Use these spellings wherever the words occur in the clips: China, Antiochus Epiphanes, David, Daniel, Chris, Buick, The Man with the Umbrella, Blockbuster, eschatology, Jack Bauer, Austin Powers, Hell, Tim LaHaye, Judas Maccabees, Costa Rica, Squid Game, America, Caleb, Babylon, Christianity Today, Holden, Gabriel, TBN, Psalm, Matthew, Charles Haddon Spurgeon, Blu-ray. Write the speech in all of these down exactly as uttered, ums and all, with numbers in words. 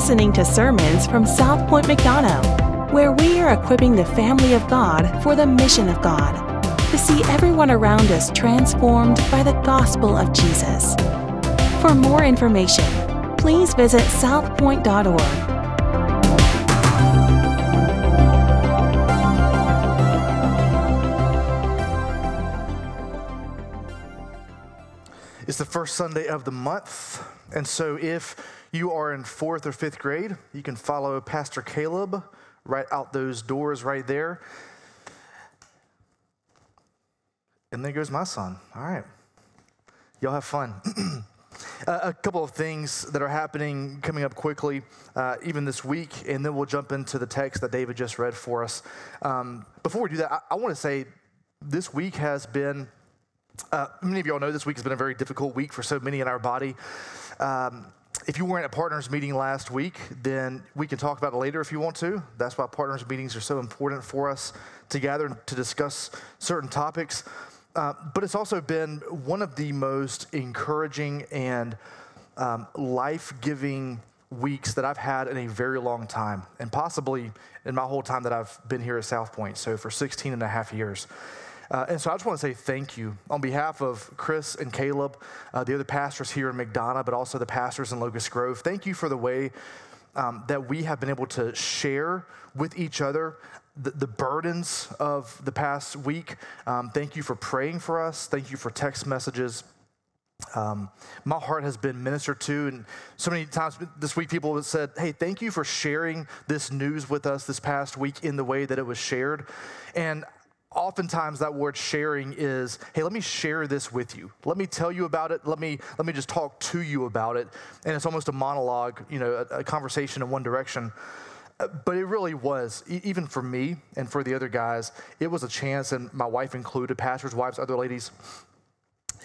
listening to sermons from South Point McDonough, where we are equipping the family of God for the mission of God, to see everyone around us transformed by the gospel of Jesus. For more information, please visit south point dot org. It's the first Sunday of the month, and so if you are in fourth or fifth grade, you can follow Pastor Caleb right out those doors right there. And there goes my son. All right. Y'all have fun. A couple of things that are happening coming up quickly, uh, even this week, and then we'll jump into the text that David just read for us. Um, before we do that, I, I want to say this week has been Uh, many of y'all know this week has been a very difficult week for so many in our body. Um, if you weren't at partners meeting last week, then we can talk about it later if you want to. That's why partners meetings are so important for us to gather to discuss certain topics. Uh, but it's also been one of the most encouraging and um, life-giving weeks that I've had in a very long time, and possibly in my whole time that I've been here at South Point, so for sixteen and a half years. Uh, and so I just want to say thank you on behalf of Chris and Caleb, uh, the other pastors here in McDonough, but also the pastors in Locust Grove. Thank you for the way um, that we have been able to share with each other the, the burdens of the past week. Um, thank you for praying for us. Thank you for text messages. Um, my heart has been ministered to, and so many times this week people have said, hey, thank you for sharing this news with us this past week in the way that it was shared. And oftentimes that word sharing is, hey, let me share this with you. Let me tell you about it. Let me let me just talk to you about it. And it's almost a monologue, you know, a, a conversation in one direction. But it really was, e- even for me and for the other guys, it was a chance, and my wife included, pastors' wives, other ladies,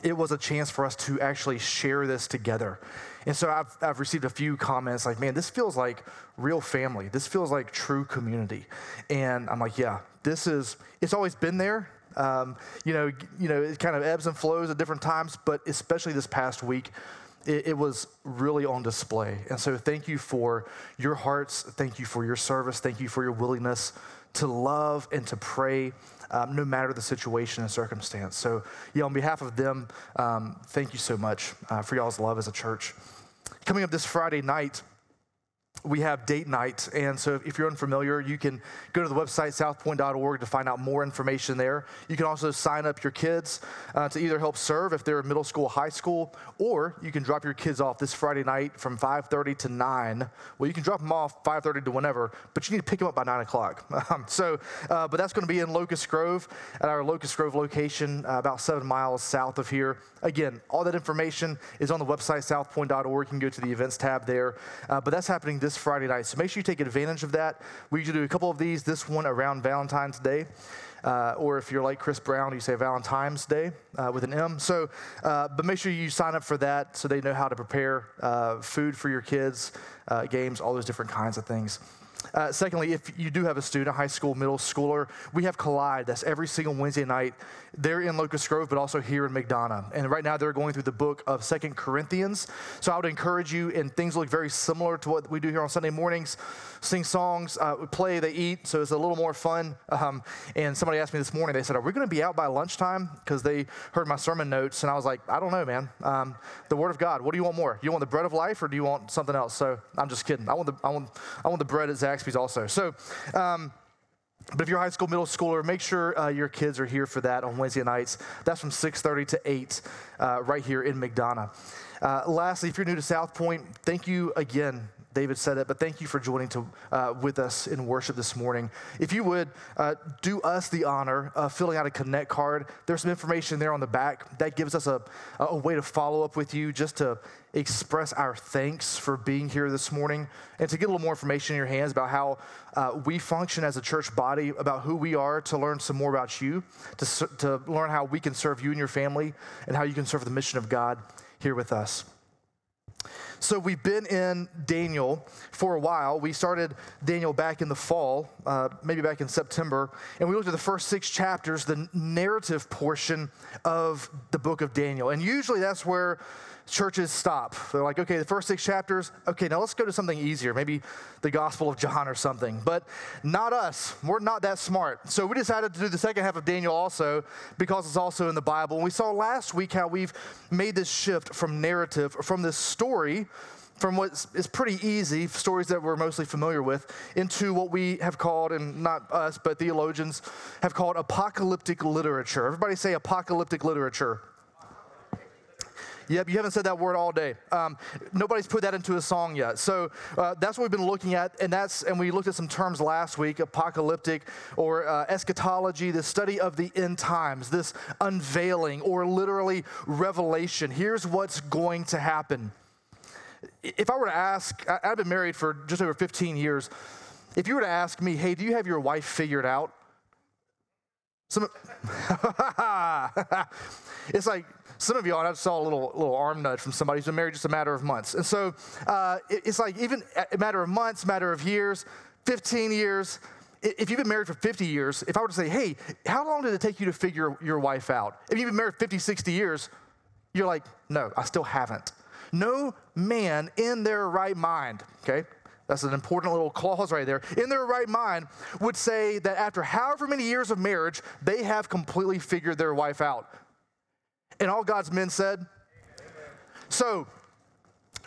it was a chance for us to actually share this together. And so I've I've received a few comments like, man, this feels like real family. This feels like true community. And I'm like, yeah. This is, it's always been there, um, you know, you know, it kind of ebbs and flows at different times, but especially this past week, it, it was really on display. And so thank you for your hearts, thank you for your service, thank you for your willingness to love and to pray, um, no matter the situation and circumstance. So yeah, on behalf of them, um, thank you so much uh, for y'all's love as a church. Coming up this Friday night, we have date night, and so if you're unfamiliar, you can go to the website, south point dot org, to find out more information there. You can also sign up your kids uh, to either help serve if they're in middle school, high school, or you can drop your kids off this Friday night from five thirty to nine. Well, you can drop them off five thirty to whenever, but you need to pick them up by nine o'clock. Um, so, uh, but that's going to be in Locust Grove, at our Locust Grove location, uh, about seven miles south of here. Again, all that information is on the website, south point dot org. You can go to the events tab there, uh, but that's happening this Friday night. So make sure you take advantage of that. We usually do a couple of these, this one around Valentine's Day. Uh, or if you're like Chris Brown, you say Valentine's Day uh, with an M. So, uh, but make sure you sign up for that so they know how to prepare uh, food for your kids, uh, games, all those different kinds of things. Uh, secondly, if you do have a student, high school, middle schooler, we have Collide. That's every single Wednesday night. They're in Locust Grove, but also here in McDonough. And right now they're going through the book of Second Corinthians. So I would encourage you, and things look very similar to what we do here on Sunday mornings. Sing songs, uh, play, they eat, so it's a little more fun. Um, and somebody asked me this morning, they said, are we going to be out by lunchtime? Because they heard my sermon notes, and I was like, I don't know, man. Um, the Word of God, what do you want more? You want the bread of life, or do you want something else? So I'm just kidding. I want the, I want, I want the bread at Zach also. So, um, but if you're a high school, middle schooler, make sure uh, your kids are here for that on Wednesday nights. That's from six thirty to eight uh, right here in McDonough. Uh, lastly, if you're new to South Point, thank you again. David said it, but thank you for joining to, uh, with us in worship this morning. If you would, uh, do us the honor of filling out a Connect card. There's some information there on the back. That gives us a, a way to follow up with you, just to express our thanks for being here this morning and to get a little more information in your hands about how uh, we function as a church body, about who we are, to learn some more about you, to, to learn how we can serve you and your family and how you can serve the mission of God here with us. So we've been in Daniel for a while. We started Daniel back in the fall, uh, maybe back in September, and we looked at the first six chapters, the narrative portion of the book of Daniel. And usually that's where churches stop. They're like, okay, the first six chapters, okay, now let's go to something easier, maybe the Gospel of John or something. But not us. We're not that smart. So we decided to do the second half of Daniel also because it's also in the Bible. And we saw last week how we've made this shift from narrative, from this story, from what is pretty easy, stories that we're mostly familiar with, into what we have called, and not us, but theologians have called apocalyptic literature. Everybody say apocalyptic literature. Yep, you haven't said that word all day. Um, nobody's put that into a song yet. So uh, that's what we've been looking at, and that's and we looked at some terms last week, apocalyptic or uh, eschatology, the study of the end times, this unveiling or literally revelation. Here's what's going to happen. If I were to ask, I, I've been married for just over fifteen years. If you were to ask me, hey, do you have your wife figured out? Some, it's like, some of y'all, and I saw a little little arm nudge from somebody who's been married just a matter of months. And so uh, it, it's like even a matter of months, matter of years, fifteen years. If you've been married for fifty years, if I were to say, hey, how long did it take you to figure your wife out? If you've been married fifty, sixty years, you're like, no, I still haven't. No man in their right mind, okay? That's an important little clause right there. In their right mind would say that after however many years of marriage, they have completely figured their wife out. And all God's men said, amen. So,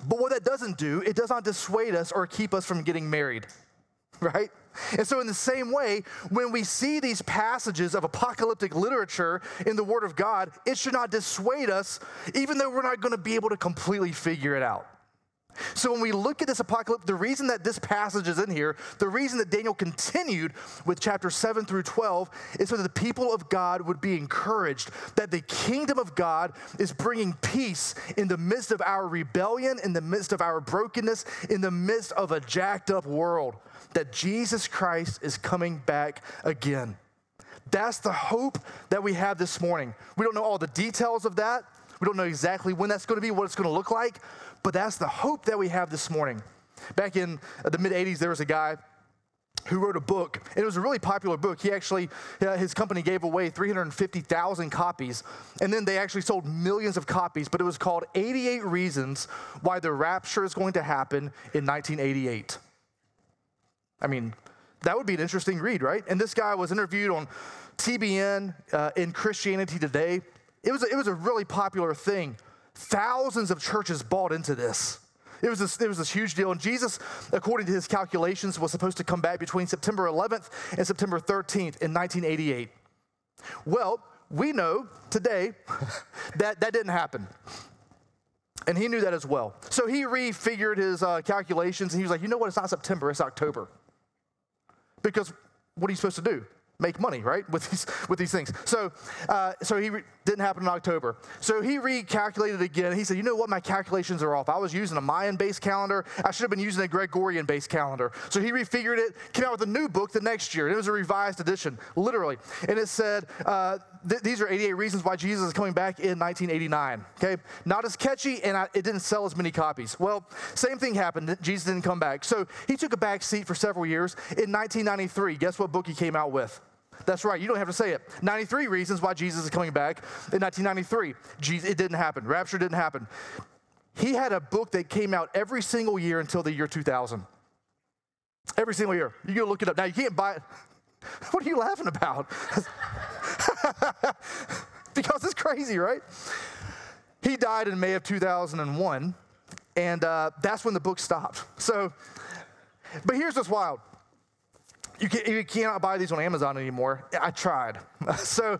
but what that doesn't do, it does not dissuade us or keep us from getting married, right? And so in the same way, when we see these passages of apocalyptic literature in the Word of God, it should not dissuade us, even though we're not going to be able to completely figure it out. So when we look at this apocalypse, the reason that this passage is in here, the reason that Daniel continued with chapter seven through twelve is so that the people of God would be encouraged that the kingdom of God is bringing peace in the midst of our rebellion, in the midst of our brokenness, in the midst of a jacked up world, that Jesus Christ is coming back again. That's the hope that we have this morning. We don't know all the details of that. We don't know exactly when that's going to be, what it's going to look like, but that's the hope that we have this morning. Back in the mid-eighties, there was a guy who wrote a book, and it was a really popular book. He actually, uh, his company gave away three hundred fifty thousand copies, and then they actually sold millions of copies, but it was called eighty-eight Reasons Why the Rapture is Going to Happen in nineteen eighty-eight. I mean, that would be an interesting read, right? And this guy was interviewed on T B N uh, in Christianity Today. It was, a, it was a really popular thing. Thousands of churches bought into this. It was, this. it was this huge deal. And Jesus, according to his calculations, was supposed to come back between September eleventh and September thirteenth in nineteen eighty-eight. Well, we know today that that didn't happen. And he knew that as well. So he refigured his uh, calculations, and he was like, you know what? It's not September, it's October. Because what are you supposed to do? Make money, right, with these with these things. So uh, so he re- didn't happen in October. So he recalculated again. He said, you know what, my calculations are off. I was using a Mayan-based calendar. I should have been using a Gregorian-based calendar. So he refigured it, came out with a new book the next year. It was a revised edition, literally. And it said, uh, th- these are eighty-eight reasons why Jesus is coming back in nineteen eighty-nine, okay? Not as catchy, and I, it didn't sell as many copies. Well, same thing happened. Jesus didn't come back. So he took a back seat for several years. In nineteen ninety-three, guess what book he came out with? That's right. You don't have to say it. ninety-three reasons why Jesus is coming back in nineteen ninety-three. Jesus, it didn't happen. Rapture didn't happen. He had a book that came out every single year until the year two thousand. Every single year. You go look it up. Now, you can't buy it. What are you laughing about? Because it's crazy, right? He died in May of two thousand one, and uh, that's when the book stopped. So, but here's what's wild. You, can, you cannot buy these on Amazon anymore. I tried. So,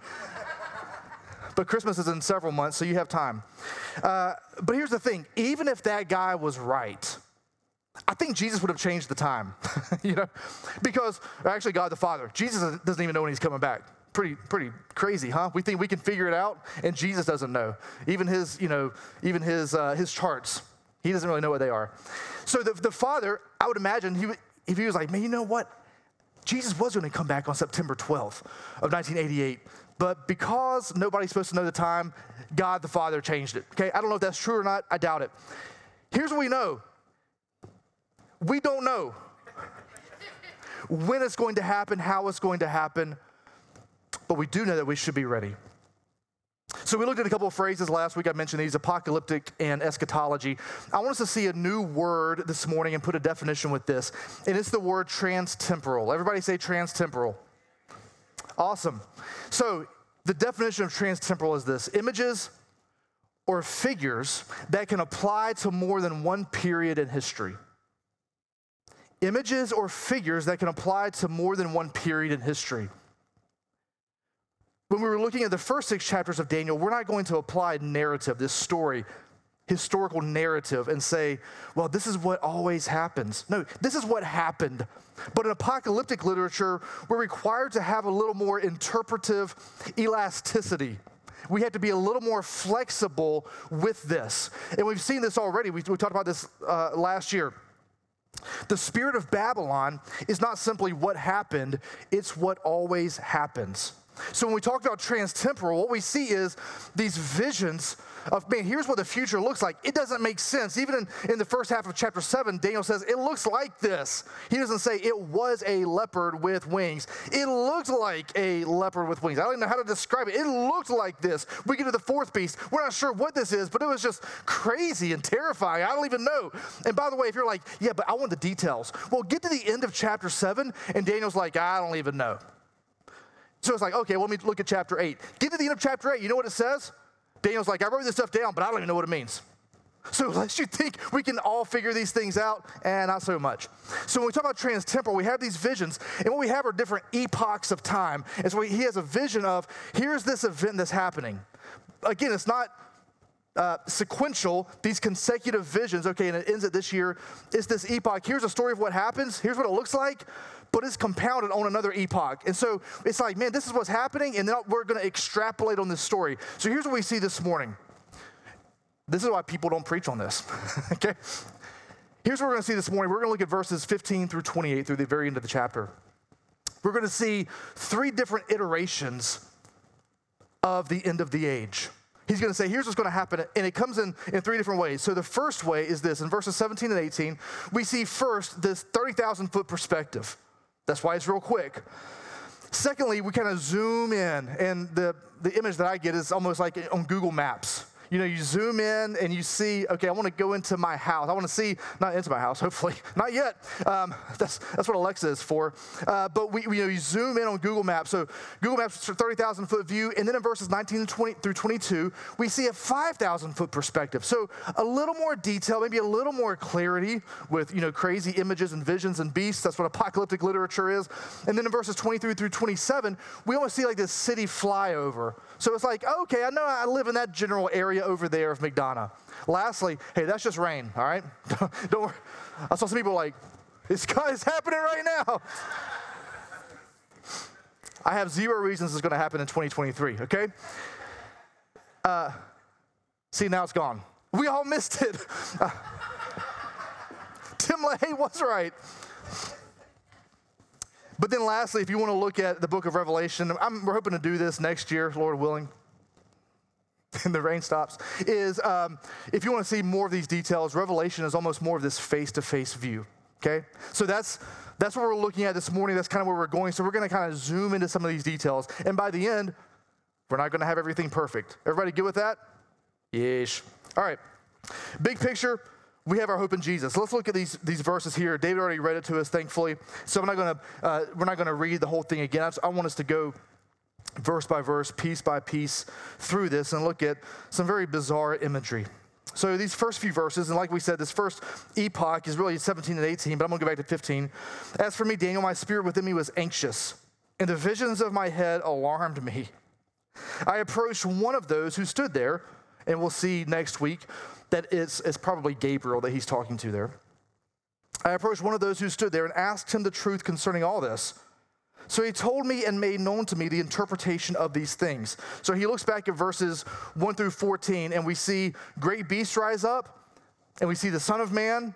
but Christmas is in several months, so you have time. Uh, but here's the thing. Even if that guy was right, I think Jesus would have changed the time, you know, because actually God the Father, Jesus doesn't even know when he's coming back. Pretty, pretty crazy, huh? We think we can figure it out, and Jesus doesn't know. Even his, you know, even his uh, his charts, he doesn't really know what they are. So the, the Father, I would imagine, he would, if he was like, man, you know what? Jesus was going to come back on September twelfth of nineteen eighty-eight, but because nobody's supposed to know the time, God the Father changed it, okay? I don't know if that's true or not. I doubt it. Here's what we know. We don't know when it's going to happen, how it's going to happen, but we do know that we should be ready. So we looked at a couple of phrases last week. I mentioned these, apocalyptic and eschatology. I want us to see a new word this morning and put a definition with this, and it's the word transtemporal. Everybody say transtemporal. Awesome. So the definition of transtemporal is this: images or figures that can apply to more than one period in history. Images or figures that can apply to more than one period in history. When we were looking at the first six chapters of Daniel, we're not going to apply narrative, this story, historical narrative, and say, well, this is what always happens. No, this is what happened. But in apocalyptic literature, we're required to have a little more interpretive elasticity. We have to be a little more flexible with this. And we've seen this already. We, we talked about this uh, last year. The spirit of Babylon is not simply what happened, it's what always happens. So when we talk about transtemporal, what we see is these visions of, man, here's what the future looks like. It doesn't make sense. Even in, in the first half of chapter seven, Daniel says, it looks like this. He doesn't say it was a leopard with wings. It looked like a leopard with wings. I don't even know how to describe it. It looked like this. We get to the fourth beast. We're not sure what this is, but it was just crazy and terrifying. I don't even know. And by the way, if you're like, yeah, but I want the details. Well, get to the end of chapter seven, and Daniel's like, I don't even know. So it's like, okay, well, let me look at chapter eight. Get to the end of chapter eight. You know what it says? Daniel's like, I wrote this stuff down, but I don't even know what it means. So unless you think we can all figure these things out, eh, not so much. So when we talk about transtemporal, we have these visions, and what we have are different epochs of time. And so he has a vision of, here's this event that's happening. Again, it's not uh, sequential, these consecutive visions. Okay, and it ends at this year. It's this epoch. Here's a story of what happens. Here's what it looks like. But it's compounded on another epoch. And so it's like, man, this is what's happening, and then we're going to extrapolate on this story. So here's what we see this morning. This is why people don't preach on this, okay? Here's what we're going to see this morning. We're going to look at verses fifteen through twenty-eight through the very end of the chapter. We're going to see three different iterations of the end of the age. He's going to say, here's what's going to happen, and it comes in, in three different ways. So the first way is this. In verses seventeen and eighteen, we see first this thirty thousand foot perspective. That's why it's real quick. Secondly, we kind of zoom in, and the, the image that I get is almost like on Google Maps. You know, you zoom in and you see, okay, I want to go into my house. I want to see, not into my house, hopefully, not yet. Um, that's that's what Alexa is for. Uh, but we, we you know, you zoom in on Google Maps. So Google Maps is a thirty thousand foot view, and then in verses nineteen through twenty-two, we see a five thousand foot perspective. So a little more detail, maybe a little more clarity with, you know, crazy images and visions and beasts. That's what apocalyptic literature is. And then in verses twenty-three through twenty-seven, we almost see like this city flyover. So it's like, okay, I know I live in that general area over there of McDonough. Lastly, hey, that's just rain, all right? Don't worry. I saw some people like, it's, it's happening right now. I have zero reasons it's going to happen in twenty twenty-three, okay? Uh, see, now it's gone. We all missed it. Uh, Tim LaHaye was right. But then lastly, if you want to look at the book of Revelation, I'm, we're hoping to do this next year, Lord willing, and the rain stops, is um, if you want to see more of these details, Revelation is almost more of this face-to-face view, okay? So that's that's what we're looking at this morning. That's kind of where we're going. So we're going to kind of zoom into some of these details. And by the end, we're not going to have everything perfect. Everybody good with that? Yes. All right. Big picture, we have our hope in Jesus. Let's look at these these verses here. David already read it to us, thankfully. So I'm not going to, uh, we're not going to read the whole thing again. I, just, I want us to go verse by verse, piece by piece through this and look at some very bizarre imagery. So these first few verses, and like we said, this first epoch is really seventeen and eighteen, but I'm going to go back to fifteen. As for me, Daniel, my spirit within me was anxious, and the visions of my head alarmed me. I approached one of those who stood there, and we'll see next week that it's, it's probably Gabriel that he's talking to there. I approached one of those who stood there and asked him the truth concerning all this. So he told me and made known to me the interpretation of these things. So he looks back at verses one through fourteen, and we see great beasts rise up, and we see the Son of Man.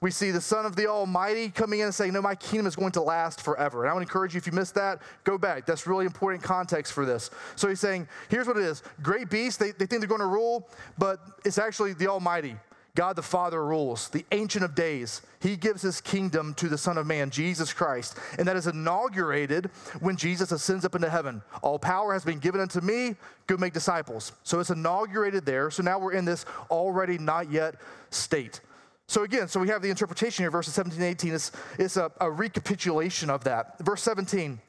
We see the Son of the Almighty coming in and saying, no, my kingdom is going to last forever. And I would encourage you, if you missed that, go back. That's really important context for this. So he's saying, here's what it is. Great beasts, they, they think they're going to rule, but it's actually the Almighty. God the Father rules, the Ancient of Days. He gives his kingdom to the Son of Man, Jesus Christ, and that is inaugurated when Jesus ascends up into heaven. All power has been given unto me. Go make disciples. So it's inaugurated there. So now we're in this already not yet state. So again, so we have the interpretation here, verses seventeen and eighteen. It's, it's a, a recapitulation of that. Verse seventeen,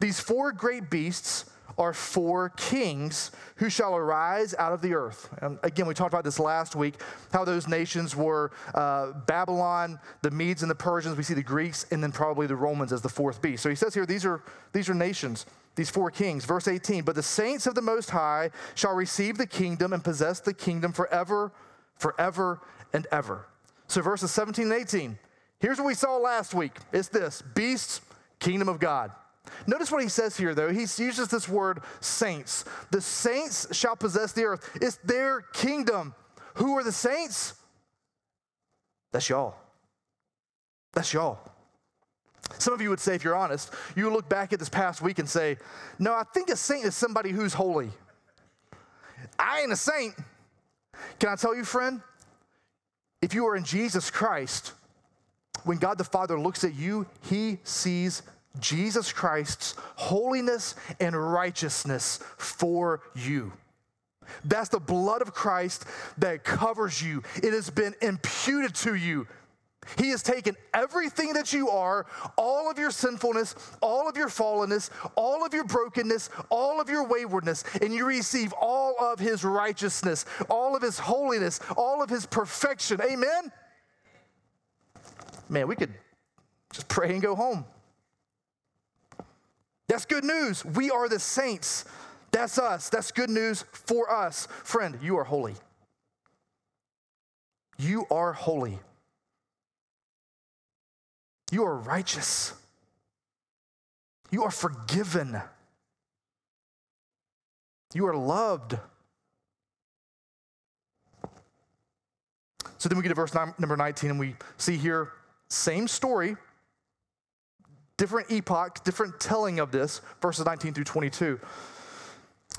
these four great beasts are four kings who shall arise out of the earth. And again, we talked about this last week, how those nations were uh, Babylon, the Medes and the Persians. We see the Greeks, and then probably the Romans as the fourth beast. So he says here, these are these are nations, these four kings. Verse eighteen, but the saints of the Most High shall receive the kingdom and possess the kingdom forever, forever and ever. So verses seventeen and eighteen, here's what we saw last week. It's this, beasts, kingdom of God. Notice what he says here, though. He uses this word saints. The saints shall possess the earth. It's their kingdom. Who are the saints? That's y'all. That's y'all. Some of you would say, if you're honest, you look back at this past week and say, no, I think a saint is somebody who's holy. I ain't a saint. Can I tell you, friend? If you are in Jesus Christ, when God the Father looks at you, he sees Jesus Christ's holiness and righteousness for you. That's the blood of Christ that covers you. It has been imputed to you. He has taken everything that you are, all of your sinfulness, all of your fallenness, all of your brokenness, all of your waywardness, and you receive all of his righteousness, all of his holiness, all of his perfection. Amen? Man, we could just pray and go home. That's good news. We are the saints. That's us. That's good news for us. Friend, you are holy. You are holy. You are righteous. You are forgiven. You are loved. So then we get to verse nine, number nineteen, and we see here, same story. Different epoch, different telling of this, verses nineteen through twenty-two.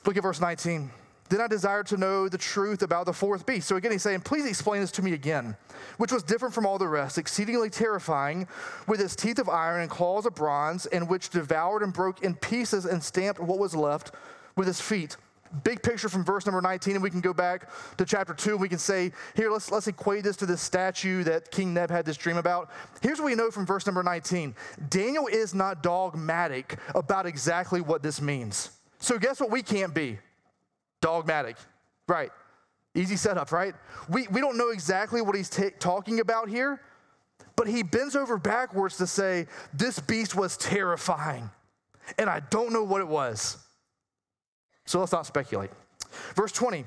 Look at verse nineteen. Then I desired to know the truth about the fourth beast. So again, he's saying, please explain this to me again, which was different from all the rest, exceedingly terrifying, with its teeth of iron and claws of bronze, and which devoured and broke in pieces and stamped what was left with its feet. Big picture from verse number nineteen, and we can go back to chapter two, and we can say, here, let's let's equate this to this statue that King Neb had this dream about. Here's what we know from verse number nineteen. Daniel is not dogmatic about exactly what this means. So guess what we can't be? Dogmatic, right? Easy setup, right? We, we don't know exactly what he's t- talking about here, but he bends over backwards to say, this beast was terrifying, and I don't know what it was. So let's not speculate. Verse twenty,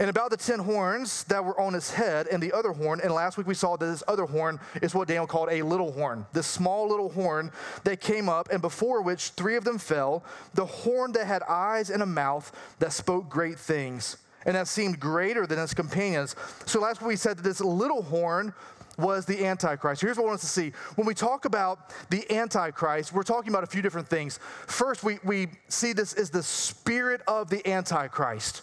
and about the ten horns that were on his head and the other horn, and last week we saw that this other horn is what Daniel called a little horn, this small little horn that came up and before which three of them fell, the horn that had eyes and a mouth that spoke great things and that seemed greater than its companions. So last week we said that this little horn was the Antichrist. Here's what I want us to see. When we talk about the Antichrist, we're talking about a few different things. First, we, we see this as the spirit of the Antichrist,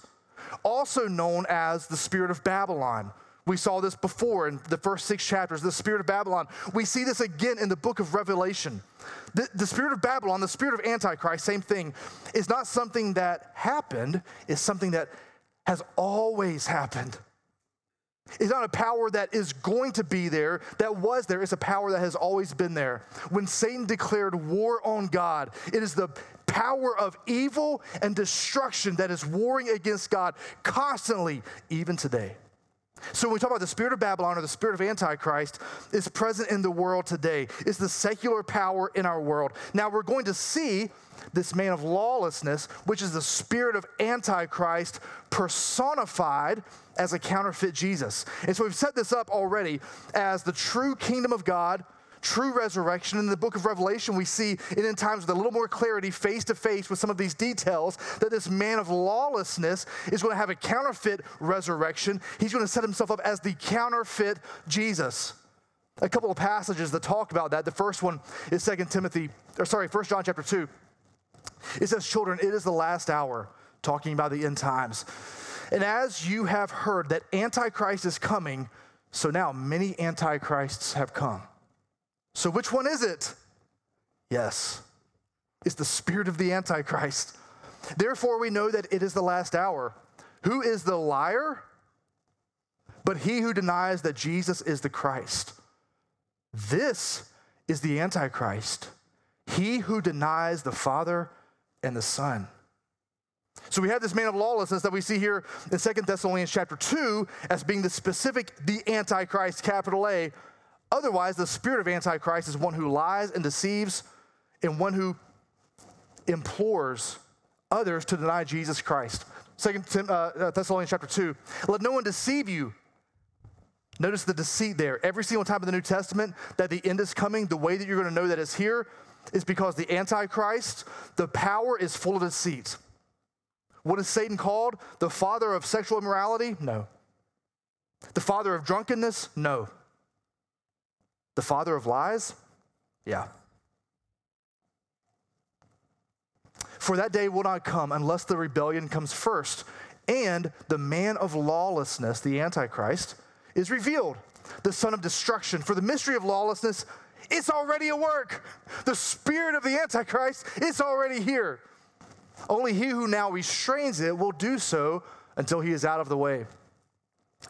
also known as the spirit of Babylon. We saw this before in the first six chapters, the spirit of Babylon. We see this again in the book of Revelation. The, the spirit of Babylon, the spirit of Antichrist, same thing, is not something that happened, it's something that has always happened. It's not a power that is going to be there, that was there. It's a power that has always been there. When Satan declared war on God, it is the power of evil and destruction that is warring against God constantly, even today. So when we talk about the spirit of Babylon or the spirit of Antichrist, it's present in the world today. It's the secular power in our world. Now we're going to see this man of lawlessness, which is the spirit of Antichrist personified as a counterfeit Jesus. And so we've set this up already as the true kingdom of God, true resurrection. In the book of Revelation, we see it in times with a little more clarity, face to face with some of these details, that this man of lawlessness is going to have a counterfeit resurrection. He's going to set himself up as the counterfeit Jesus. A couple of passages that talk about that. The first one is Second Timothy, or sorry, First John chapter two. It says, children, it is the last hour, talking about the end times. And as you have heard that Antichrist is coming, so now many antichrists have come. So which one is it? Yes, it's the spirit of the Antichrist. Therefore, we know that it is the last hour. Who is the liar? But he who denies that Jesus is the Christ. This is the Antichrist, he who denies the Father and the Son. So we have this man of lawlessness that we see here in Second Thessalonians chapter two as being the specific, the Antichrist, capital A. Otherwise, the spirit of Antichrist is one who lies and deceives and one who implores others to deny Jesus Christ. Second Thessalonians chapter two, let no one deceive you. Notice the deceit there. Every single time in the New Testament that the end is coming, the way that you're going to know that it's here is because the Antichrist, the power, is full of deceit. What is Satan called? The father of sexual immorality? No. The father of drunkenness? No. The father of lies? Yeah. For that day will not come unless the rebellion comes first, and the man of lawlessness, the Antichrist, is revealed, the son of destruction. For the mystery of lawlessness, it's already at work. The spirit of the Antichrist is already here. Only he who now restrains it will do so until he is out of the way.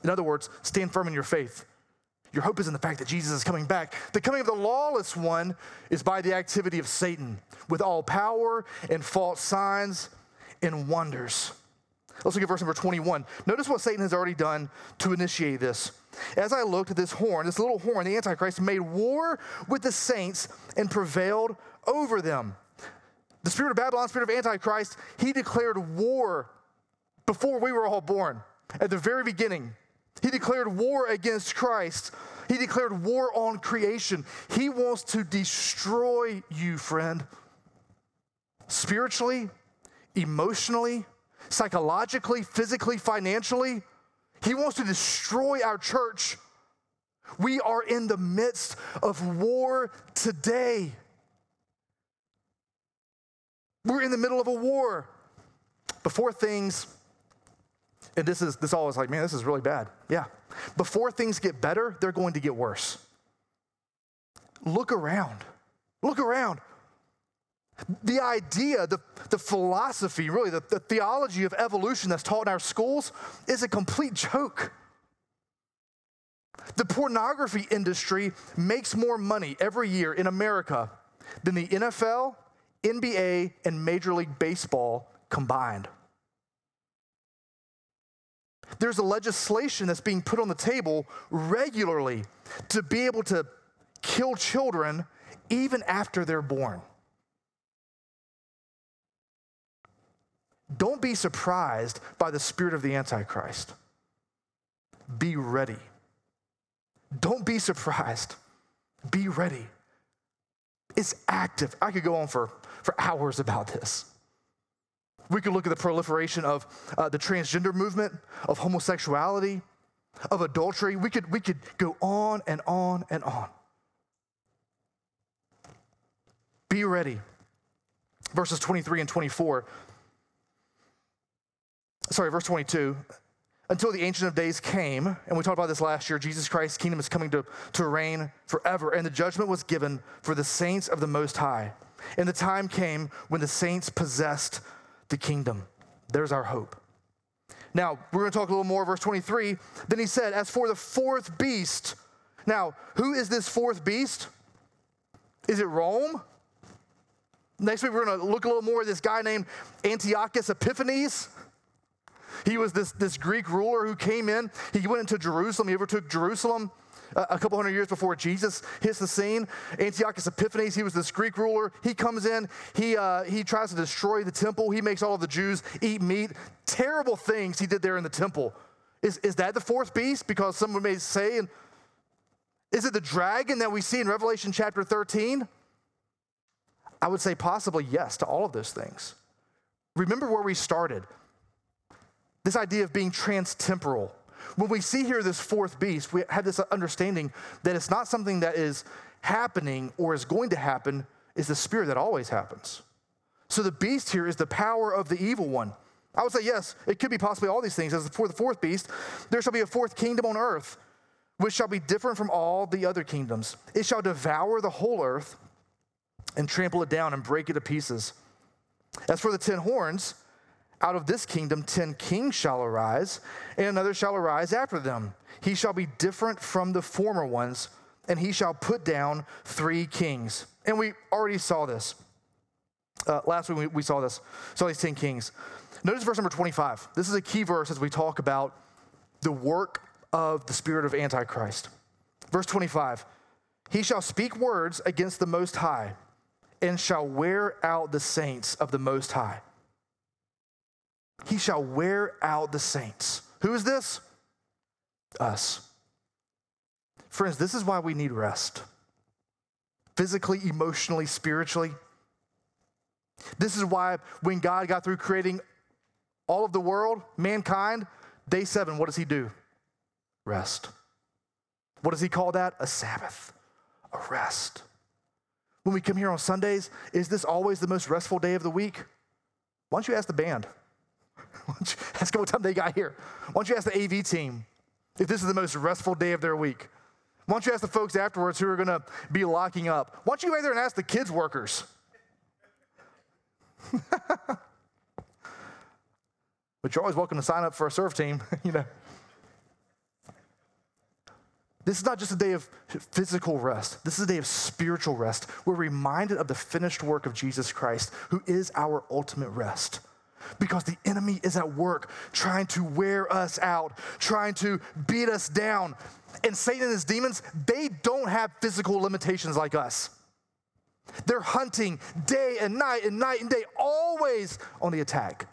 In other words, stand firm in your faith. Your hope is in the fact that Jesus is coming back. The coming of the lawless one is by the activity of Satan, with all power and false signs and wonders. Let's look at verse number twenty-one. Notice what Satan has already done to initiate this. As I looked at this horn, this little horn, the Antichrist, made war with the saints and prevailed over them. The spirit of Babylon, spirit of Antichrist, he declared war before we were all born. At the very beginning, he declared war against Christ. He declared war on creation. He wants to destroy you, friend. Spiritually, emotionally, psychologically, physically, financially. He wants to destroy our church. We are in the midst of war today. We're in the middle of a war. Before things, and this is this always like, man, this is really bad. Yeah. Before things get better, they're going to get worse. Look around. Look around. The idea, the, the philosophy, really, the, the theology of evolution that's taught in our schools is a complete joke. The pornography industry makes more money every year in America than the N F L, N B A, and Major League Baseball combined. There's a legislation that's being put on the table regularly to be able to kill children even after they're born. Don't be surprised by the spirit of the Antichrist. Be ready. Don't be surprised. Be ready. It's active. I could go on for, for hours about this. We could look at the proliferation of uh, the transgender movement, of homosexuality, of adultery. We could, we could go on and on and on. Be ready. Verses twenty-three and twenty-four. Sorry, verse twenty-two. Until the Ancient of Days came, and we talked about this last year, Jesus Christ's kingdom is coming to, to reign forever, and the judgment was given for the saints of the Most High. And the time came when the saints possessed the kingdom. There's our hope. Now, we're going to talk a little more, verse twenty-three. Then he said, as for the fourth beast. Now, who is this fourth beast? Is it Rome? Next week, we're going to look a little more at this guy named Antiochus Epiphanes. He was this, this Greek ruler who came in. He went into Jerusalem. He overtook Jerusalem a, a couple hundred years before Jesus hits the scene. Antiochus Epiphanes, he was this Greek ruler. He comes in. He uh, he tries to destroy the temple. He makes all of the Jews eat meat. Terrible things he did there in the temple. Is, is that the fourth beast? Because someone may say, and is it the dragon that we see in Revelation chapter thirteen? I would say possibly yes to all of those things. Remember where we started. This idea of being trans-temporal. When we see here this fourth beast, we have this understanding that it's not something that is happening or is going to happen. It's the spirit that always happens. So the beast here is the power of the evil one. I would say, yes, it could be possibly all these things. As for the fourth beast, there shall be a fourth kingdom on earth, which shall be different from all the other kingdoms. It shall devour the whole earth and trample it down and break it to pieces. As for the ten horns, out of this kingdom ten kings shall arise, and another shall arise after them. He shall be different from the former ones, and he shall put down three kings. And we already saw this. Uh, last week we, we saw this, saw these ten kings. Notice verse number twenty-five. This is a key verse as we talk about the work of the spirit of Antichrist. Verse twenty-five, he shall speak words against the Most High and shall wear out the saints of the Most High. He shall wear out the saints. Who is this? Us. Friends, this is why we need rest. Physically, emotionally, spiritually. This is why when God got through creating all of the world, mankind, day seven, what does he do? Rest. What does he call that? A Sabbath. A rest. When we come here on Sundays, is this always the most restful day of the week? Why don't you ask the band? Why don't you ask them what time they got here? Why don't you ask the A V team if this is the most restful day of their week? Why don't you ask the folks afterwards who are going to be locking up? Why don't you go there and ask the kids workers? But you're always welcome to sign up for a serve team, you know. This is not just a day of physical rest. This is a day of spiritual rest. We're reminded of the finished work of Jesus Christ, who is our ultimate rest. Because the enemy is at work trying to wear us out, trying to beat us down. And Satan and his demons, they don't have physical limitations like us. They're hunting day and night and night and day, always on the attack.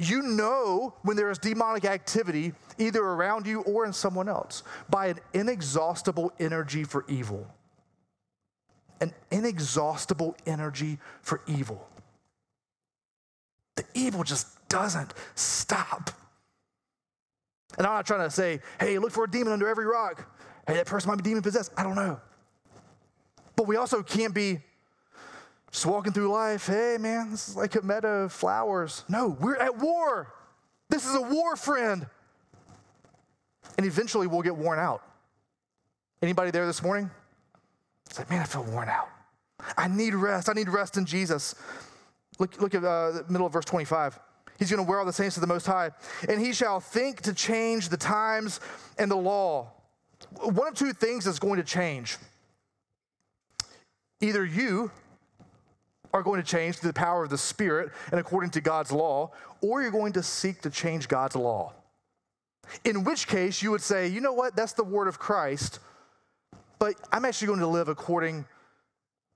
You know when there is demonic activity either around you or in someone else by an inexhaustible energy for evil. An inexhaustible energy for evil. The evil just doesn't stop. And I'm not trying to say, hey, look for a demon under every rock. Hey, that person might be demon possessed. I don't know. But we also can't be just walking through life. Hey, man, this is like a meadow of flowers. No, we're at war. This is a war, friend. And eventually we'll get worn out. Anybody there this morning? It's like, man, I feel worn out. I need rest. I need rest in Jesus. Look, look at uh, the middle of verse twenty-five. He's going to wear all the saints of the Most High. And he shall think to change the times and the law. One of two things is going to change. Either you are going to change through the power of the Spirit and according to God's law, or you're going to seek to change God's law. In which case, you would say, you know what? That's the word of Christ, but I'm actually going to live according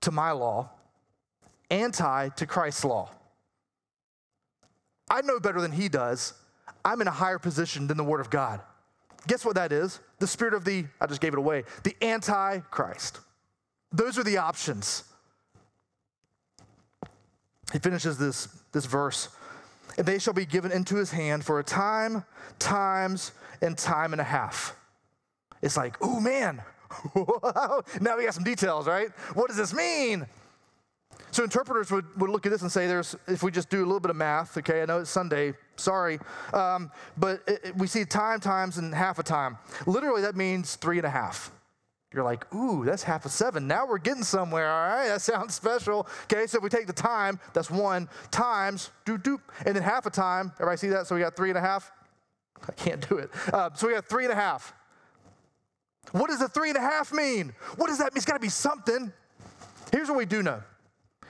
to my law. Anti to Christ's law. I know better than he does. I'm in a higher position than the Word of God. Guess what that is? The spirit of the, I just gave it away, the anti-Christ. Those are the options. He finishes this, this verse. And they shall be given into his hand for a time, times, and time and a half. It's like, oh man, now we got some details, right? What does this mean? So interpreters would, would look at this and say, "There's if we just do a little bit of math, okay, I know it's Sunday, sorry, um, but it, it, we see time, times, and half a time. Literally, that means three and a half. You're like, ooh, that's half a seven. Now we're getting somewhere, all right? That sounds special. Okay, so if we take the time, that's one, times, doop-doop, and then half a time. Everybody see that? So we got three and a half. I can't do it. Uh, so we got three and a half. What does the three and a half mean? What does that mean? It's got to be something. Here's what we do know.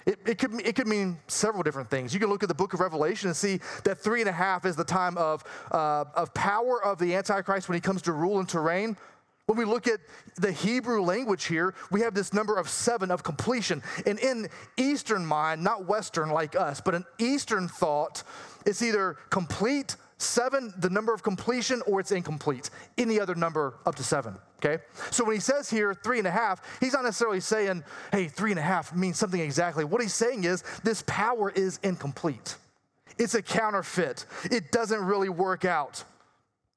It, it, could, it could mean several different things. You can look at the book of Revelation and see that three and a half is the time of, uh, of power of the Antichrist when he comes to rule and to reign. When we look at the Hebrew language here, we have this number of seven of completion. And in Eastern mind, not Western like us, but an Eastern thought, it's either complete, seven, the number of completion, or it's incomplete. Any other number up to seven. Okay, so when he says here three and a half, he's not necessarily saying, hey, three and a half means something exactly. What he's saying is this power is incomplete. It's a counterfeit. It doesn't really work out.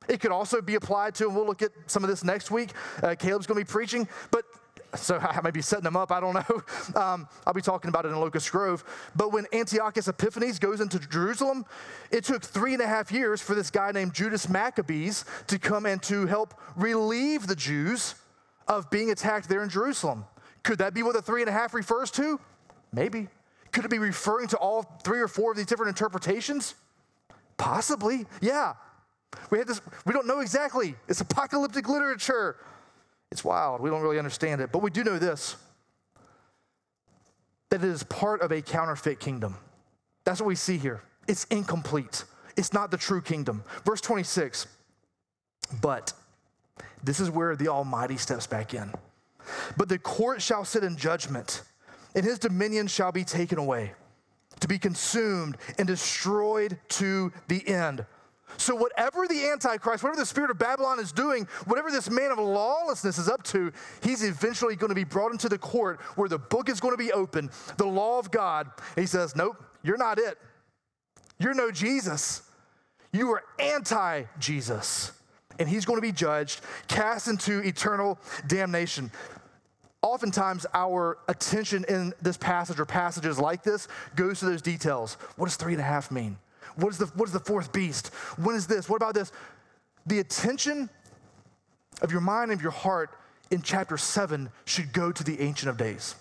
It could also be applied to, and we'll look at some of this next week. Uh, Caleb's going to be preaching, but so I may be setting them up, I don't know. Um, I'll be talking about it in Locust Grove. But when Antiochus Epiphanes goes into Jerusalem, it took three and a half years for this guy named Judas Maccabees to come and to help relieve the Jews of being attacked there in Jerusalem. Could that be what the three and a half refers to? Maybe. Could it be referring to all three or four of these different interpretations? Possibly, yeah. We had this, we don't know exactly. It's apocalyptic literature. It's wild. We don't really understand it. But we do know this, that it is part of a counterfeit kingdom. That's what we see here. It's incomplete. It's not the true kingdom. Verse twenty-six, but this is where the Almighty steps back in. But the court shall sit in judgment, and his dominion shall be taken away, to be consumed and destroyed to the end. So whatever the Antichrist, whatever the spirit of Babylon is doing, whatever this man of lawlessness is up to, he's eventually going to be brought into the court where the book is going to be opened, the law of God. And he says, nope, you're not it. You're no Jesus. You are anti-Jesus. And he's going to be judged, cast into eternal damnation. Oftentimes our attention in this passage or passages like this goes to those details. What does three and a half mean? What is the what is the fourth beast? When is this? What about this? The attention of your mind and of your heart in chapter seven should go to the Ancient of Days.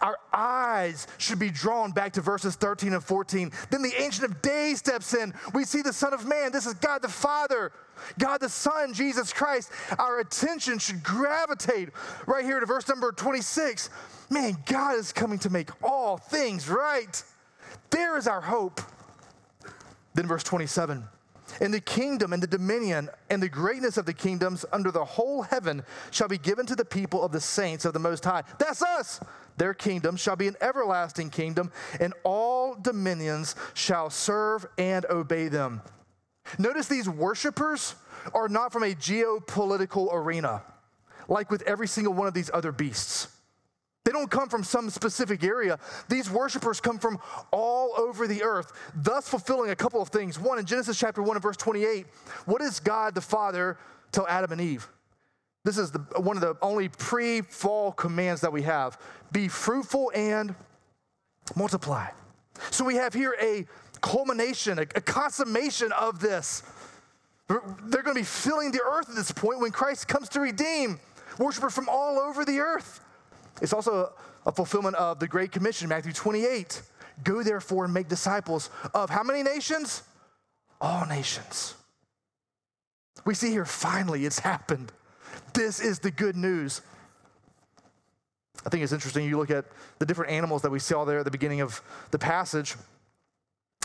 Our eyes should be drawn back to verses thirteen and fourteen. Then the Ancient of Days steps in. We see the Son of Man. This is God the Father, God the Son, Jesus Christ. Our attention should gravitate right here to verse number twenty-six. Man, God is coming to make all things right. There is our hope. Then verse twenty-seven, and the kingdom and the dominion and the greatness of the kingdoms under the whole heaven shall be given to the people of the saints of the Most High. That's us. Their kingdom shall be an everlasting kingdom, and all dominions shall serve and obey them. Notice these worshipers are not from a geopolitical arena, like with every single one of these other beasts. They don't come from some specific area. These worshipers come from all over the earth, thus fulfilling a couple of things. One, in Genesis chapter one and verse twenty-eight, what does God the Father tell Adam and Eve? This is the, one of the only pre-fall commands that we have. Be fruitful and multiply. So we have here a culmination, a, a consummation of this. They're going to be filling the earth at this point when Christ comes to redeem worshipers from all over the earth. It's also a fulfillment of the Great Commission, Matthew twenty-eight. Go therefore and make disciples of how many nations? All nations. We see here, finally, it's happened. This is the good news. I think it's interesting. You look at the different animals that we saw there at the beginning of the passage.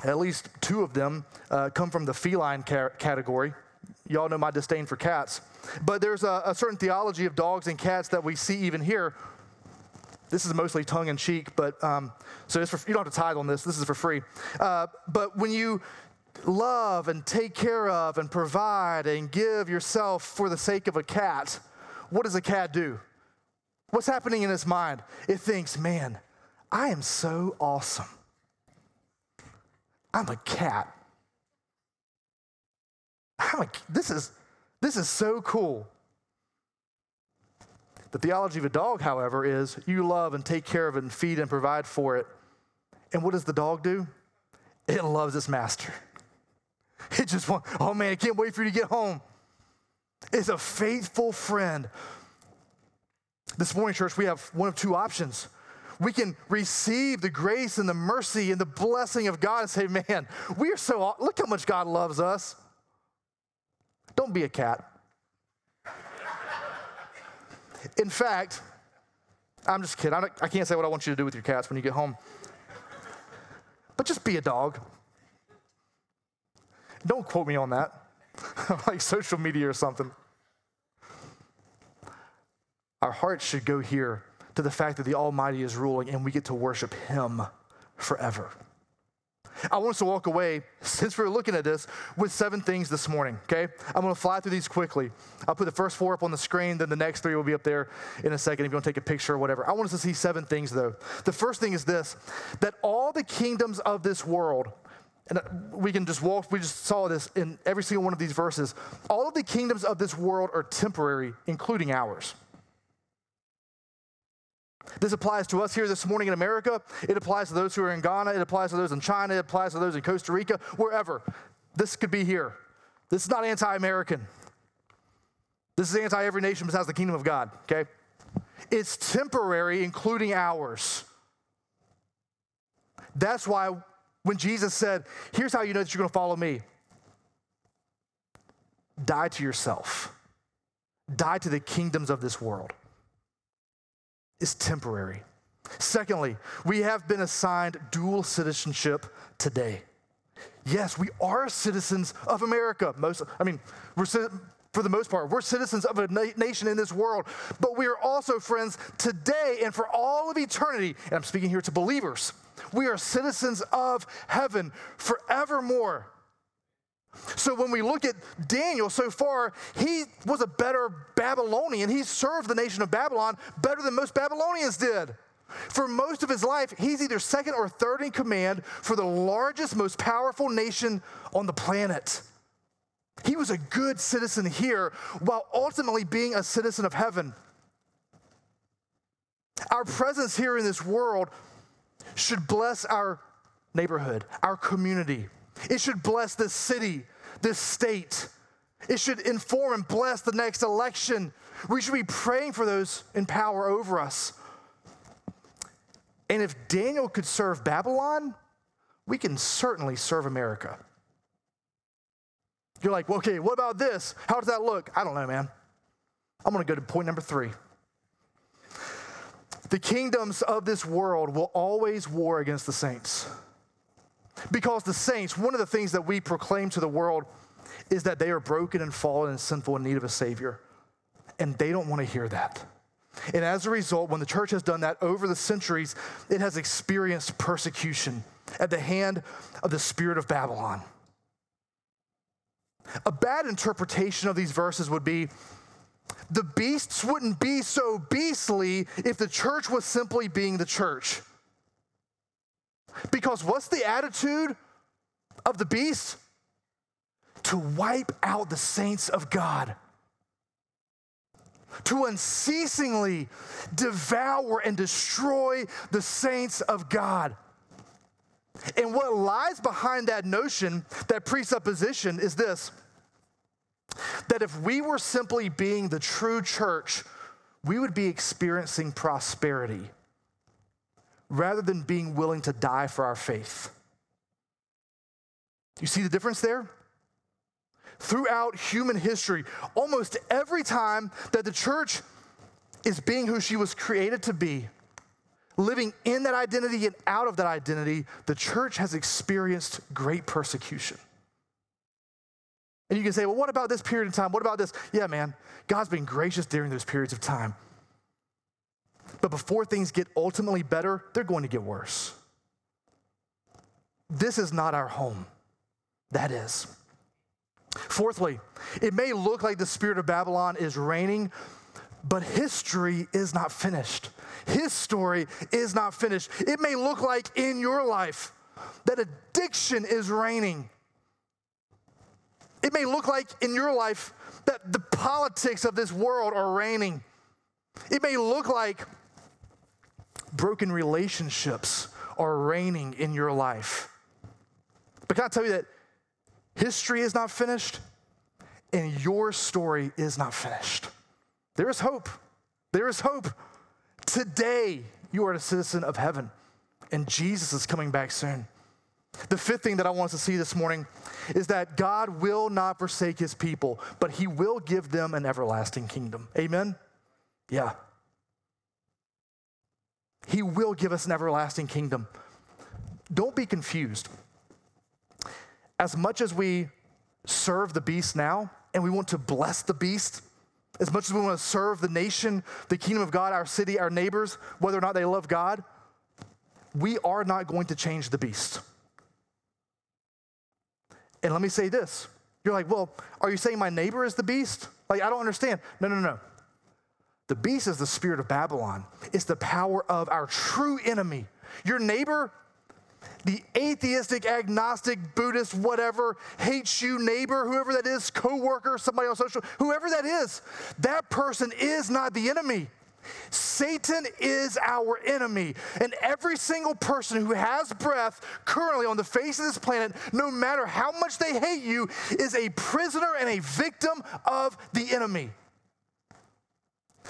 At least two of them uh, come from the feline ca- category. Y'all know my disdain for cats. But there's a, a certain theology of dogs and cats that we see even here. This is mostly tongue-in-cheek, but um, so it's for, you don't have to tithe on this. This is for free. Uh, but when you love and take care of and provide and give yourself for the sake of a cat, what does a cat do? What's happening in its mind? It thinks, man, I am so awesome. I'm a cat. I'm a, this is this is so cool. The theology of a dog, however, is you love and take care of it and feed and provide for it. And what does the dog do? It loves its master. It just wants, oh man, I can't wait for you to get home. It's a faithful friend. This morning, church, we have one of two options. We can receive the grace and the mercy and the blessing of God and say, man, we are so, look how much God loves us. Don't be a cat. In fact, I'm just kidding. I, don't, I can't say what I want you to do with your cats when you get home. But just be a dog. Don't quote me on that. Like social media or something. Our hearts should go here to the fact that the Almighty is ruling and we get to worship Him forever. I want us to walk away, since we're looking at this, with seven things this morning, okay? I'm going to fly through these quickly. I'll put the first four up on the screen, then the next three will be up there in a second if you want to take a picture or whatever. I want us to see seven things, though. The first thing is this, that all the kingdoms of this world, and we can just walk, we just saw this in every single one of these verses, all of the kingdoms of this world are temporary, including ours. This applies to us here this morning in America. It applies to those who are in Ghana. It applies to those in China. It applies to those in Costa Rica, wherever. This could be here. This is not anti-American. This is anti-every nation besides the kingdom of God, okay? It's temporary, including ours. That's why when Jesus said, here's how you know that you're going to follow me. Die to yourself. Die to the kingdoms of this world. It's temporary. Secondly, we have been assigned dual citizenship today. Yes, we are citizens of America. Most, I mean, we're citizens. For the most part, we're citizens of a na- nation in this world, but we are also friends today and for all of eternity, and I'm speaking here to believers, we are citizens of heaven forevermore. So when we look at Daniel so far, he was a better Babylonian. He served the nation of Babylon better than most Babylonians did. For most of his life, he's either second or third in command for the largest, most powerful nation on the planet. He was a good citizen here while ultimately being a citizen of heaven. Our presence here in this world should bless our neighborhood, our community. It should bless this city, this state. It should inform and bless the next election. We should be praying for those in power over us. And if Daniel could serve Babylon, we can certainly serve America. You're like, well, okay, what about this? How does that look? I don't know, man. I'm going to go to point number three. The kingdoms of this world will always war against the saints. Because the saints, one of the things that we proclaim to the world is that they are broken and fallen and sinful in need of a Savior. And they don't want to hear that. And as a result, when the church has done that over the centuries, it has experienced persecution at the hand of the spirit of Babylon. A bad interpretation of these verses would be, the beasts wouldn't be so beastly if the church was simply being the church. Because what's the attitude of the beast? To wipe out the saints of God. To unceasingly devour and destroy the saints of God. And what lies behind that notion, that presupposition, is this: that if we were simply being the true church, we would be experiencing prosperity rather than being willing to die for our faith. You see the difference there? Throughout human history, almost every time that the church is being who she was created to be, living in that identity and out of that identity, the church has experienced great persecution. And you can say, well, what about this period of time? What about this? Yeah, man, God's been gracious during those periods of time. But before things get ultimately better, they're going to get worse. This is not our home. That is. Fourthly, it may look like the spirit of Babylon is reigning, but history is not finished. His story is not finished. It may look like in your life that addiction is reigning. It may look like in your life that the politics of this world are reigning. It may look like broken relationships are reigning in your life. But can I tell you that history is not finished and your story is not finished? There is hope. There is hope. Today, you are a citizen of heaven, and Jesus is coming back soon. The fifth thing that I want us to see this morning is that God will not forsake his people, but he will give them an everlasting kingdom. Amen? Yeah. He will give us an everlasting kingdom. Don't be confused. As much as we serve the beast now, and we want to bless the beast, as much as we want to serve the nation, the kingdom of God, our city, our neighbors, whether or not they love God, we are not going to change the beast. And let me say this. You're like, well, are you saying my neighbor is the beast? Like, I don't understand. No, no, no. The beast is the spirit of Babylon. It's the power of our true enemy. Your neighbor, the atheistic, agnostic, Buddhist, whatever, hates you, neighbor, whoever that is, coworker, somebody on social, whoever that is, that person is not the enemy. Satan is our enemy, and every single person who has breath currently on the face of this planet, no matter how much they hate you, is a prisoner and a victim of the enemy.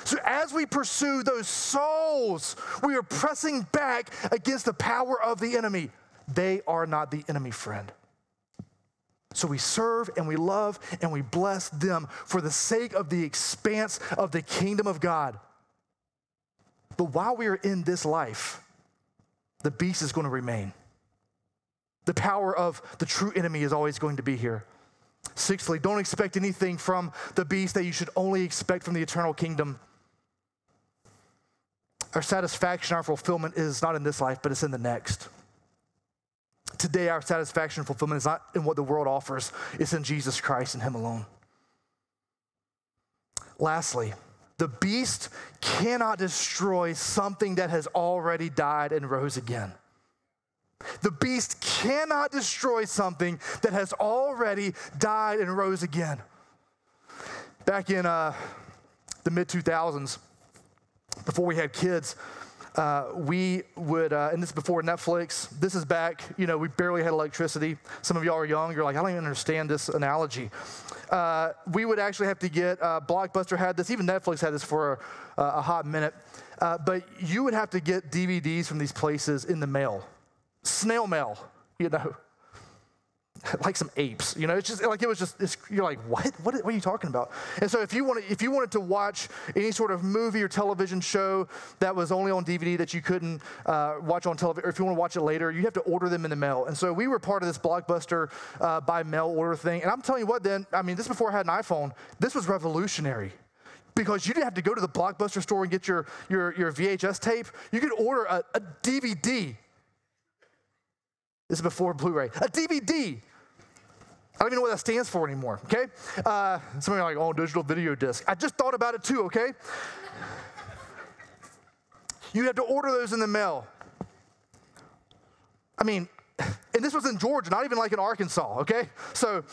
So as we pursue those souls, we are pressing back against the power of the enemy. They are not the enemy, friend. So we serve and we love and we bless them for the sake of the expanse of the kingdom of God. But while we are in this life, the beast is going to remain. The power of the true enemy is always going to be here. Sixthly, don't expect anything from the beast that you should only expect from the eternal kingdom. Our satisfaction, our fulfillment is not in this life, but it's in the next. Today, our satisfaction and fulfillment is not in what the world offers. It's in Jesus Christ and him alone. Lastly, the beast cannot destroy something that has already died and rose again. The beast cannot destroy something that has already died and rose again. Back in uh, the mid two thousands, before we had kids, Uh, we would, uh, and this is before Netflix, this is back, you know, we barely had electricity. Some of y'all are young, you're like, I don't even understand this analogy. Uh, we would actually have to get, uh, Blockbuster had this, even Netflix had this for a, a hot minute, uh, but you would have to get D V Ds from these places in the mail. Snail mail, you know, like some apes, you know, it's just like, it was just, it's, you're like, what? what, what are you talking about? And so if you wanted, if you wanted to watch any sort of movie or television show that was only on D V D that you couldn't uh, watch on television, or if you want to watch it later, you have to order them in the mail. And so we were part of this Blockbuster uh, by mail order thing. And I'm telling you what then, I mean, this before I had an iPhone, this was revolutionary because you didn't have to go to the Blockbuster store and get your, your, your V H S tape. You could order a, a D V D. This is before Blu-ray. A D V D. I don't even know what that stands for anymore, okay? Uh, some of you are like, oh, digital video disc. I just thought about it too, okay? You had to order those in the mail. I mean, and this was in Georgia, not even like in Arkansas, okay? So,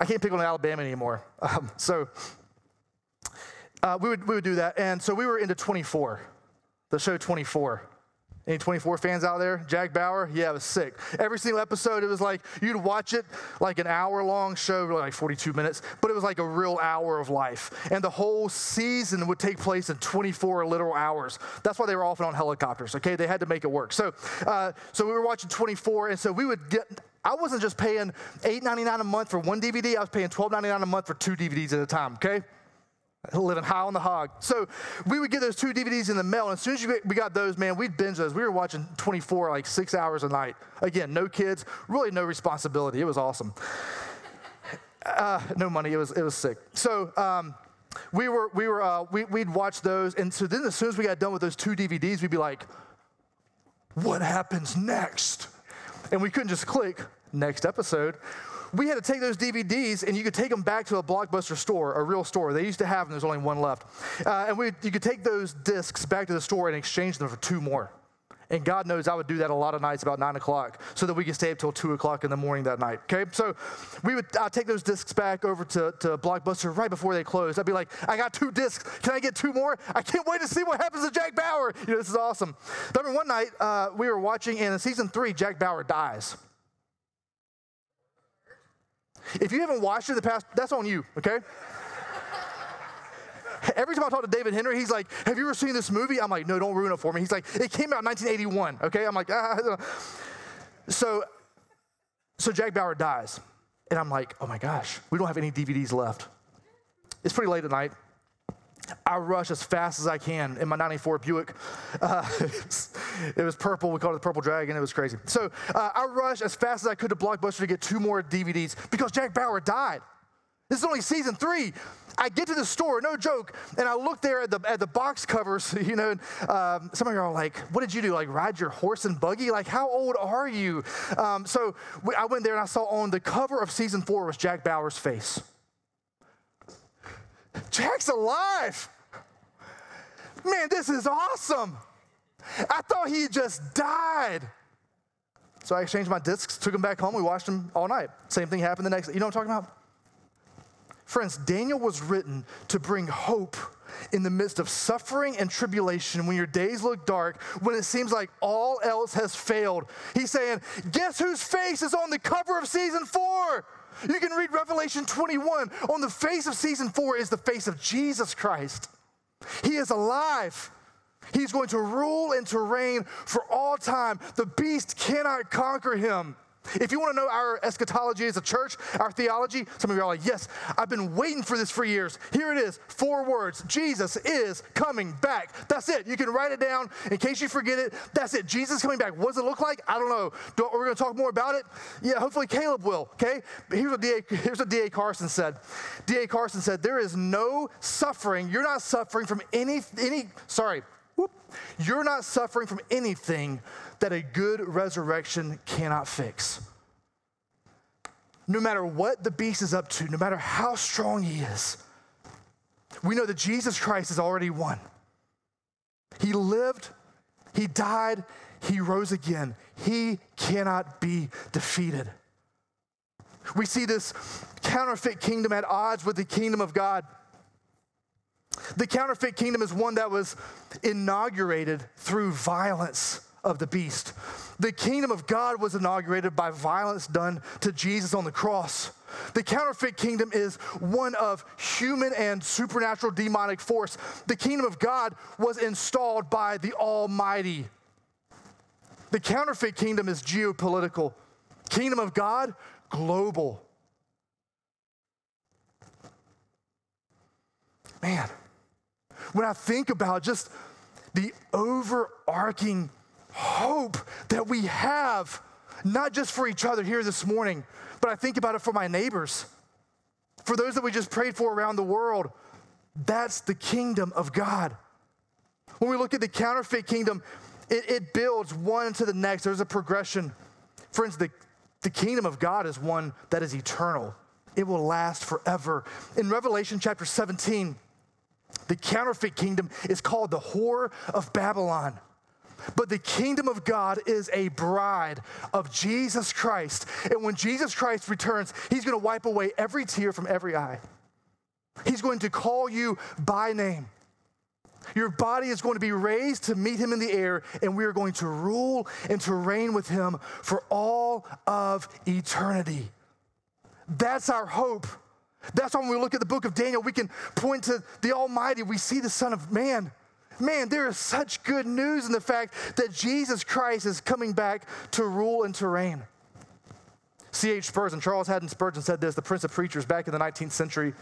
I can't pick on Alabama anymore. Um, so, uh, we would we would do that. And so we were into twenty-four, the show twenty-four. Any twenty-four fans out there? Jack Bauer? Yeah, it was sick. Every single episode, it was like, you'd watch it like an hour-long show, like forty-two minutes, but it was like a real hour of life. And the whole season would take place in twenty-four literal hours. That's why they were often on helicopters, okay? They had to make it work. So uh, so we were watching twenty-four, and so we would get, I wasn't just paying eight ninety-nine a month for one D V D, I was paying twelve ninety-nine a month for two D V Ds at a time, okay? Living high on the hog. So we would get those two D V Ds in the mail, and as soon as you, we got those, man, we'd binge those. We were watching twenty-four, like six hours a night. Again, no kids, really no responsibility. It was awesome. Uh, no money. It was it was sick. So um, we were we were uh, we we'd watch those, and so then as soon as we got done with those two D V Ds, we'd be like, "What happens next?" And we couldn't just click next episode. We had to take those D V Ds, and you could take them back to a Blockbuster store, a real store. They used to have them. There's only one left. Uh, and we, you could take those discs back to the store and exchange them for two more. And God knows I would do that a lot of nights about nine o'clock so that we could stay up till two o'clock in the morning that night, okay? So we would I'd take those discs back over to, to Blockbuster right before they closed. I'd be like, I got two discs. Can I get two more? I can't wait to see what happens to Jack Bauer. You know, this is awesome. But I remember one night uh, we were watching, and in season three, Jack Bauer dies. If you haven't watched it in the past, that's on you, okay? Every time I talk to David Henry, he's like, have you ever seen this movie? I'm like, no, don't ruin it for me. He's like, it came out in nineteen eighty-one, okay? I'm like, ah. So, so Jack Bauer dies, and I'm like, oh my gosh, we don't have any D V Ds left. It's pretty late at night. I rush as fast as I can in my ninety-four Buick. Uh, it was purple. We called it the Purple Dragon. It was crazy. So uh, I rushed as fast as I could to Blockbuster to get two more D V Ds because Jack Bauer died. This is only season three. I get to the store, no joke, and I look there at the at the box covers, you know, and, um, some of you are like, what did you do, like ride your horse and buggy? Like, how old are you? Um, so we, I went there and I saw on the cover of season four was Jack Bauer's face. Jack's alive. Man, this is awesome. I thought he just died. So I exchanged my discs, took them back home. We watched them all night. Same thing happened the next day. You know what I'm talking about? Friends, Daniel was written to bring hope in the midst of suffering and tribulation, when your days look dark, when it seems like all else has failed. He's saying, guess whose face is on the cover of season four? You can read Revelation twenty-one. On the face of season four is the face of Jesus Christ. He is alive. He's going to rule and to reign for all time. The beast cannot conquer him. If you want to know our eschatology as a church, our theology, some of you are like, yes, I've been waiting for this for years. Here it is, four words. Jesus is coming back. That's it. You can write it down in case you forget it. That's it. Jesus coming back. What does it look like? I don't know. Do, we're going to talk more about it. Yeah, hopefully Caleb will, okay? But here's what D A Here's what D A Carson said. D A Carson said, there is no suffering. You're not suffering from any, any sorry, whoop. You're not suffering from anything that a good resurrection cannot fix. No matter what the beast is up to, no matter how strong he is, we know that Jesus Christ has already won. He lived, he died, he rose again. He cannot be defeated. We see this counterfeit kingdom at odds with the kingdom of God. The counterfeit kingdom is one that was inaugurated through violence of the beast. The kingdom of God was inaugurated by violence done to Jesus on the cross. The counterfeit kingdom is one of human and supernatural demonic force. The kingdom of God was installed by the Almighty. The counterfeit kingdom is geopolitical. Kingdom of God, global. Man, when I think about just the overarching hope that we have, not just for each other here this morning, but I think about it for my neighbors, for those that we just prayed for around the world. That's the kingdom of God. When we look at the counterfeit kingdom, it, it builds one to the next. There's a progression. Friends, the, the kingdom of God is one that is eternal. It will last forever. In Revelation chapter seventeen, the counterfeit kingdom is called the whore of Babylon. But the kingdom of God is a bride of Jesus Christ. And when Jesus Christ returns, he's going to wipe away every tear from every eye. He's going to call you by name. Your body is going to be raised to meet him in the air, and we are going to rule and to reign with him for all of eternity. That's our hope. That's why when we look at the book of Daniel, we can point to the Almighty. We see the Son of Man. Man, there is such good news in the fact that Jesus Christ is coming back to rule and to reign. C H Spurgeon, Charles Haddon Spurgeon, said this, the Prince of Preachers back in the nineteenth century.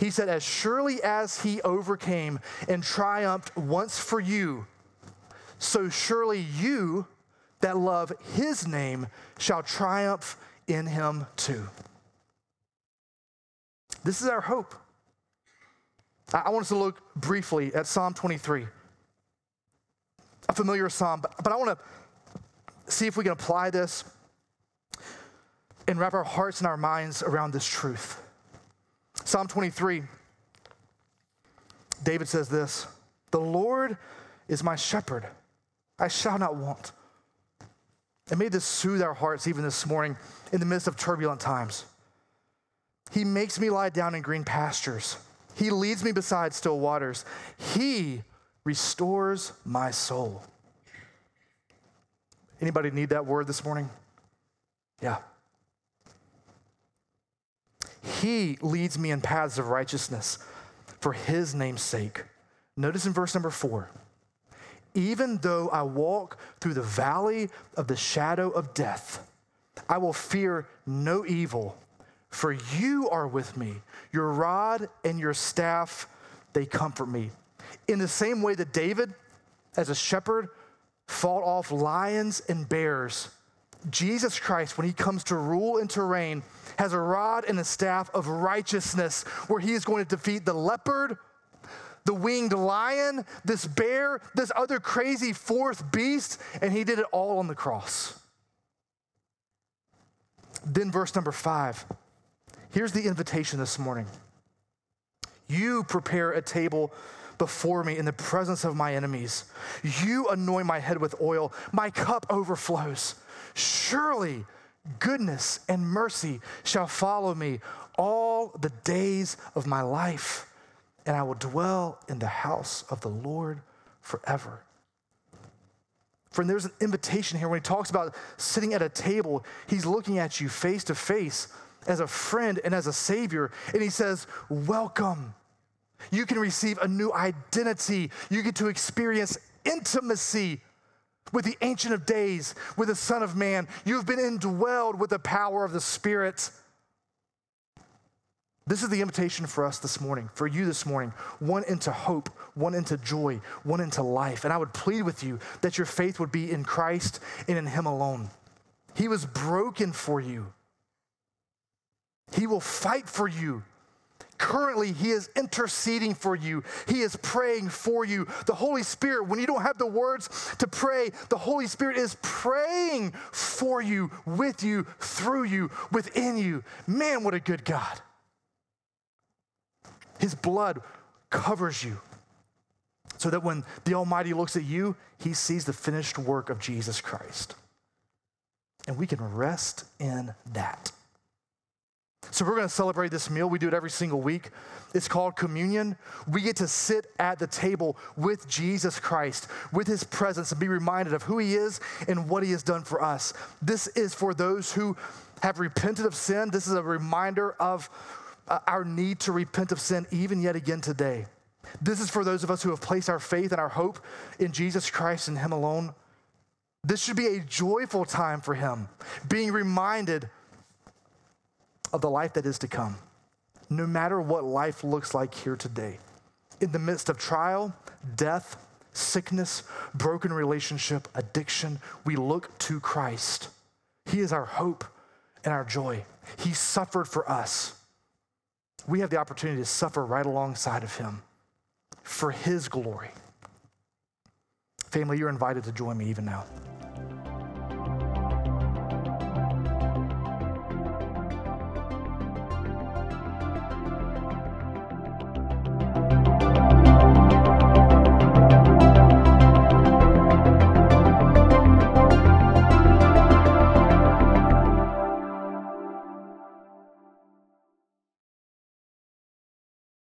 He said, as surely as he overcame and triumphed once for you, so surely you that love his name shall triumph in him too. This is our hope. I want us to look briefly at Psalm twenty-three, a familiar psalm, but, but I want to see if we can apply this and wrap our hearts and our minds around this truth. Psalm twenty-three, David says this, the Lord is my shepherd, I shall not want. And may this soothe our hearts even this morning in the midst of turbulent times. He makes me lie down in green pastures. He leads me beside still waters. He restores my soul. Anybody need that word this morning? Yeah. He leads me in paths of righteousness for his name's sake. Notice in verse number four, even though I walk through the valley of the shadow of death, I will fear no evil. For you are with me, your rod and your staff, they comfort me. In the same way that David, as a shepherd, fought off lions and bears, Jesus Christ, when he comes to rule and to reign, has a rod and a staff of righteousness where he is going to defeat the leopard, the winged lion, this bear, this other crazy fourth beast, and he did it all on the cross. Then verse number five. Here's the invitation this morning. You prepare a table before me in the presence of my enemies. You anoint my head with oil. My cup overflows. Surely goodness and mercy shall follow me all the days of my life, and I will dwell in the house of the Lord forever." Friend, there's an invitation here. When he talks about sitting at a table, he's looking at you face to face as a friend and as a savior. And he says, welcome. You can receive a new identity. You get to experience intimacy with the Ancient of Days, with the Son of Man. You've been indwelled with the power of the Spirit. This is the invitation for us this morning, for you this morning, one into hope, one into joy, one into life. And I would plead with you that your faith would be in Christ and in him alone. He was broken for you. He will fight for you. Currently, he is interceding for you. He is praying for you. The Holy Spirit, when you don't have the words to pray, the Holy Spirit is praying for you, with you, through you, within you. Man, what a good God. His blood covers you so that when the Almighty looks at you, he sees the finished work of Jesus Christ. And we can rest in that. So we're going to celebrate this meal. We do it every single week. It's called communion. We get to sit at the table with Jesus Christ, with his presence, and be reminded of who he is and what he has done for us. This is for those who have repented of sin. This is a reminder of Uh, our need to repent of sin even yet again today. This is for those of us who have placed our faith and our hope in Jesus Christ and him alone. This should be a joyful time for him, being reminded of the life that is to come, no matter what life looks like here today. In the midst of trial, death, sickness, broken relationship, addiction, we look to Christ. He is our hope and our joy. He suffered for us. We have the opportunity to suffer right alongside of him for his glory. Family, you're invited to join me even now.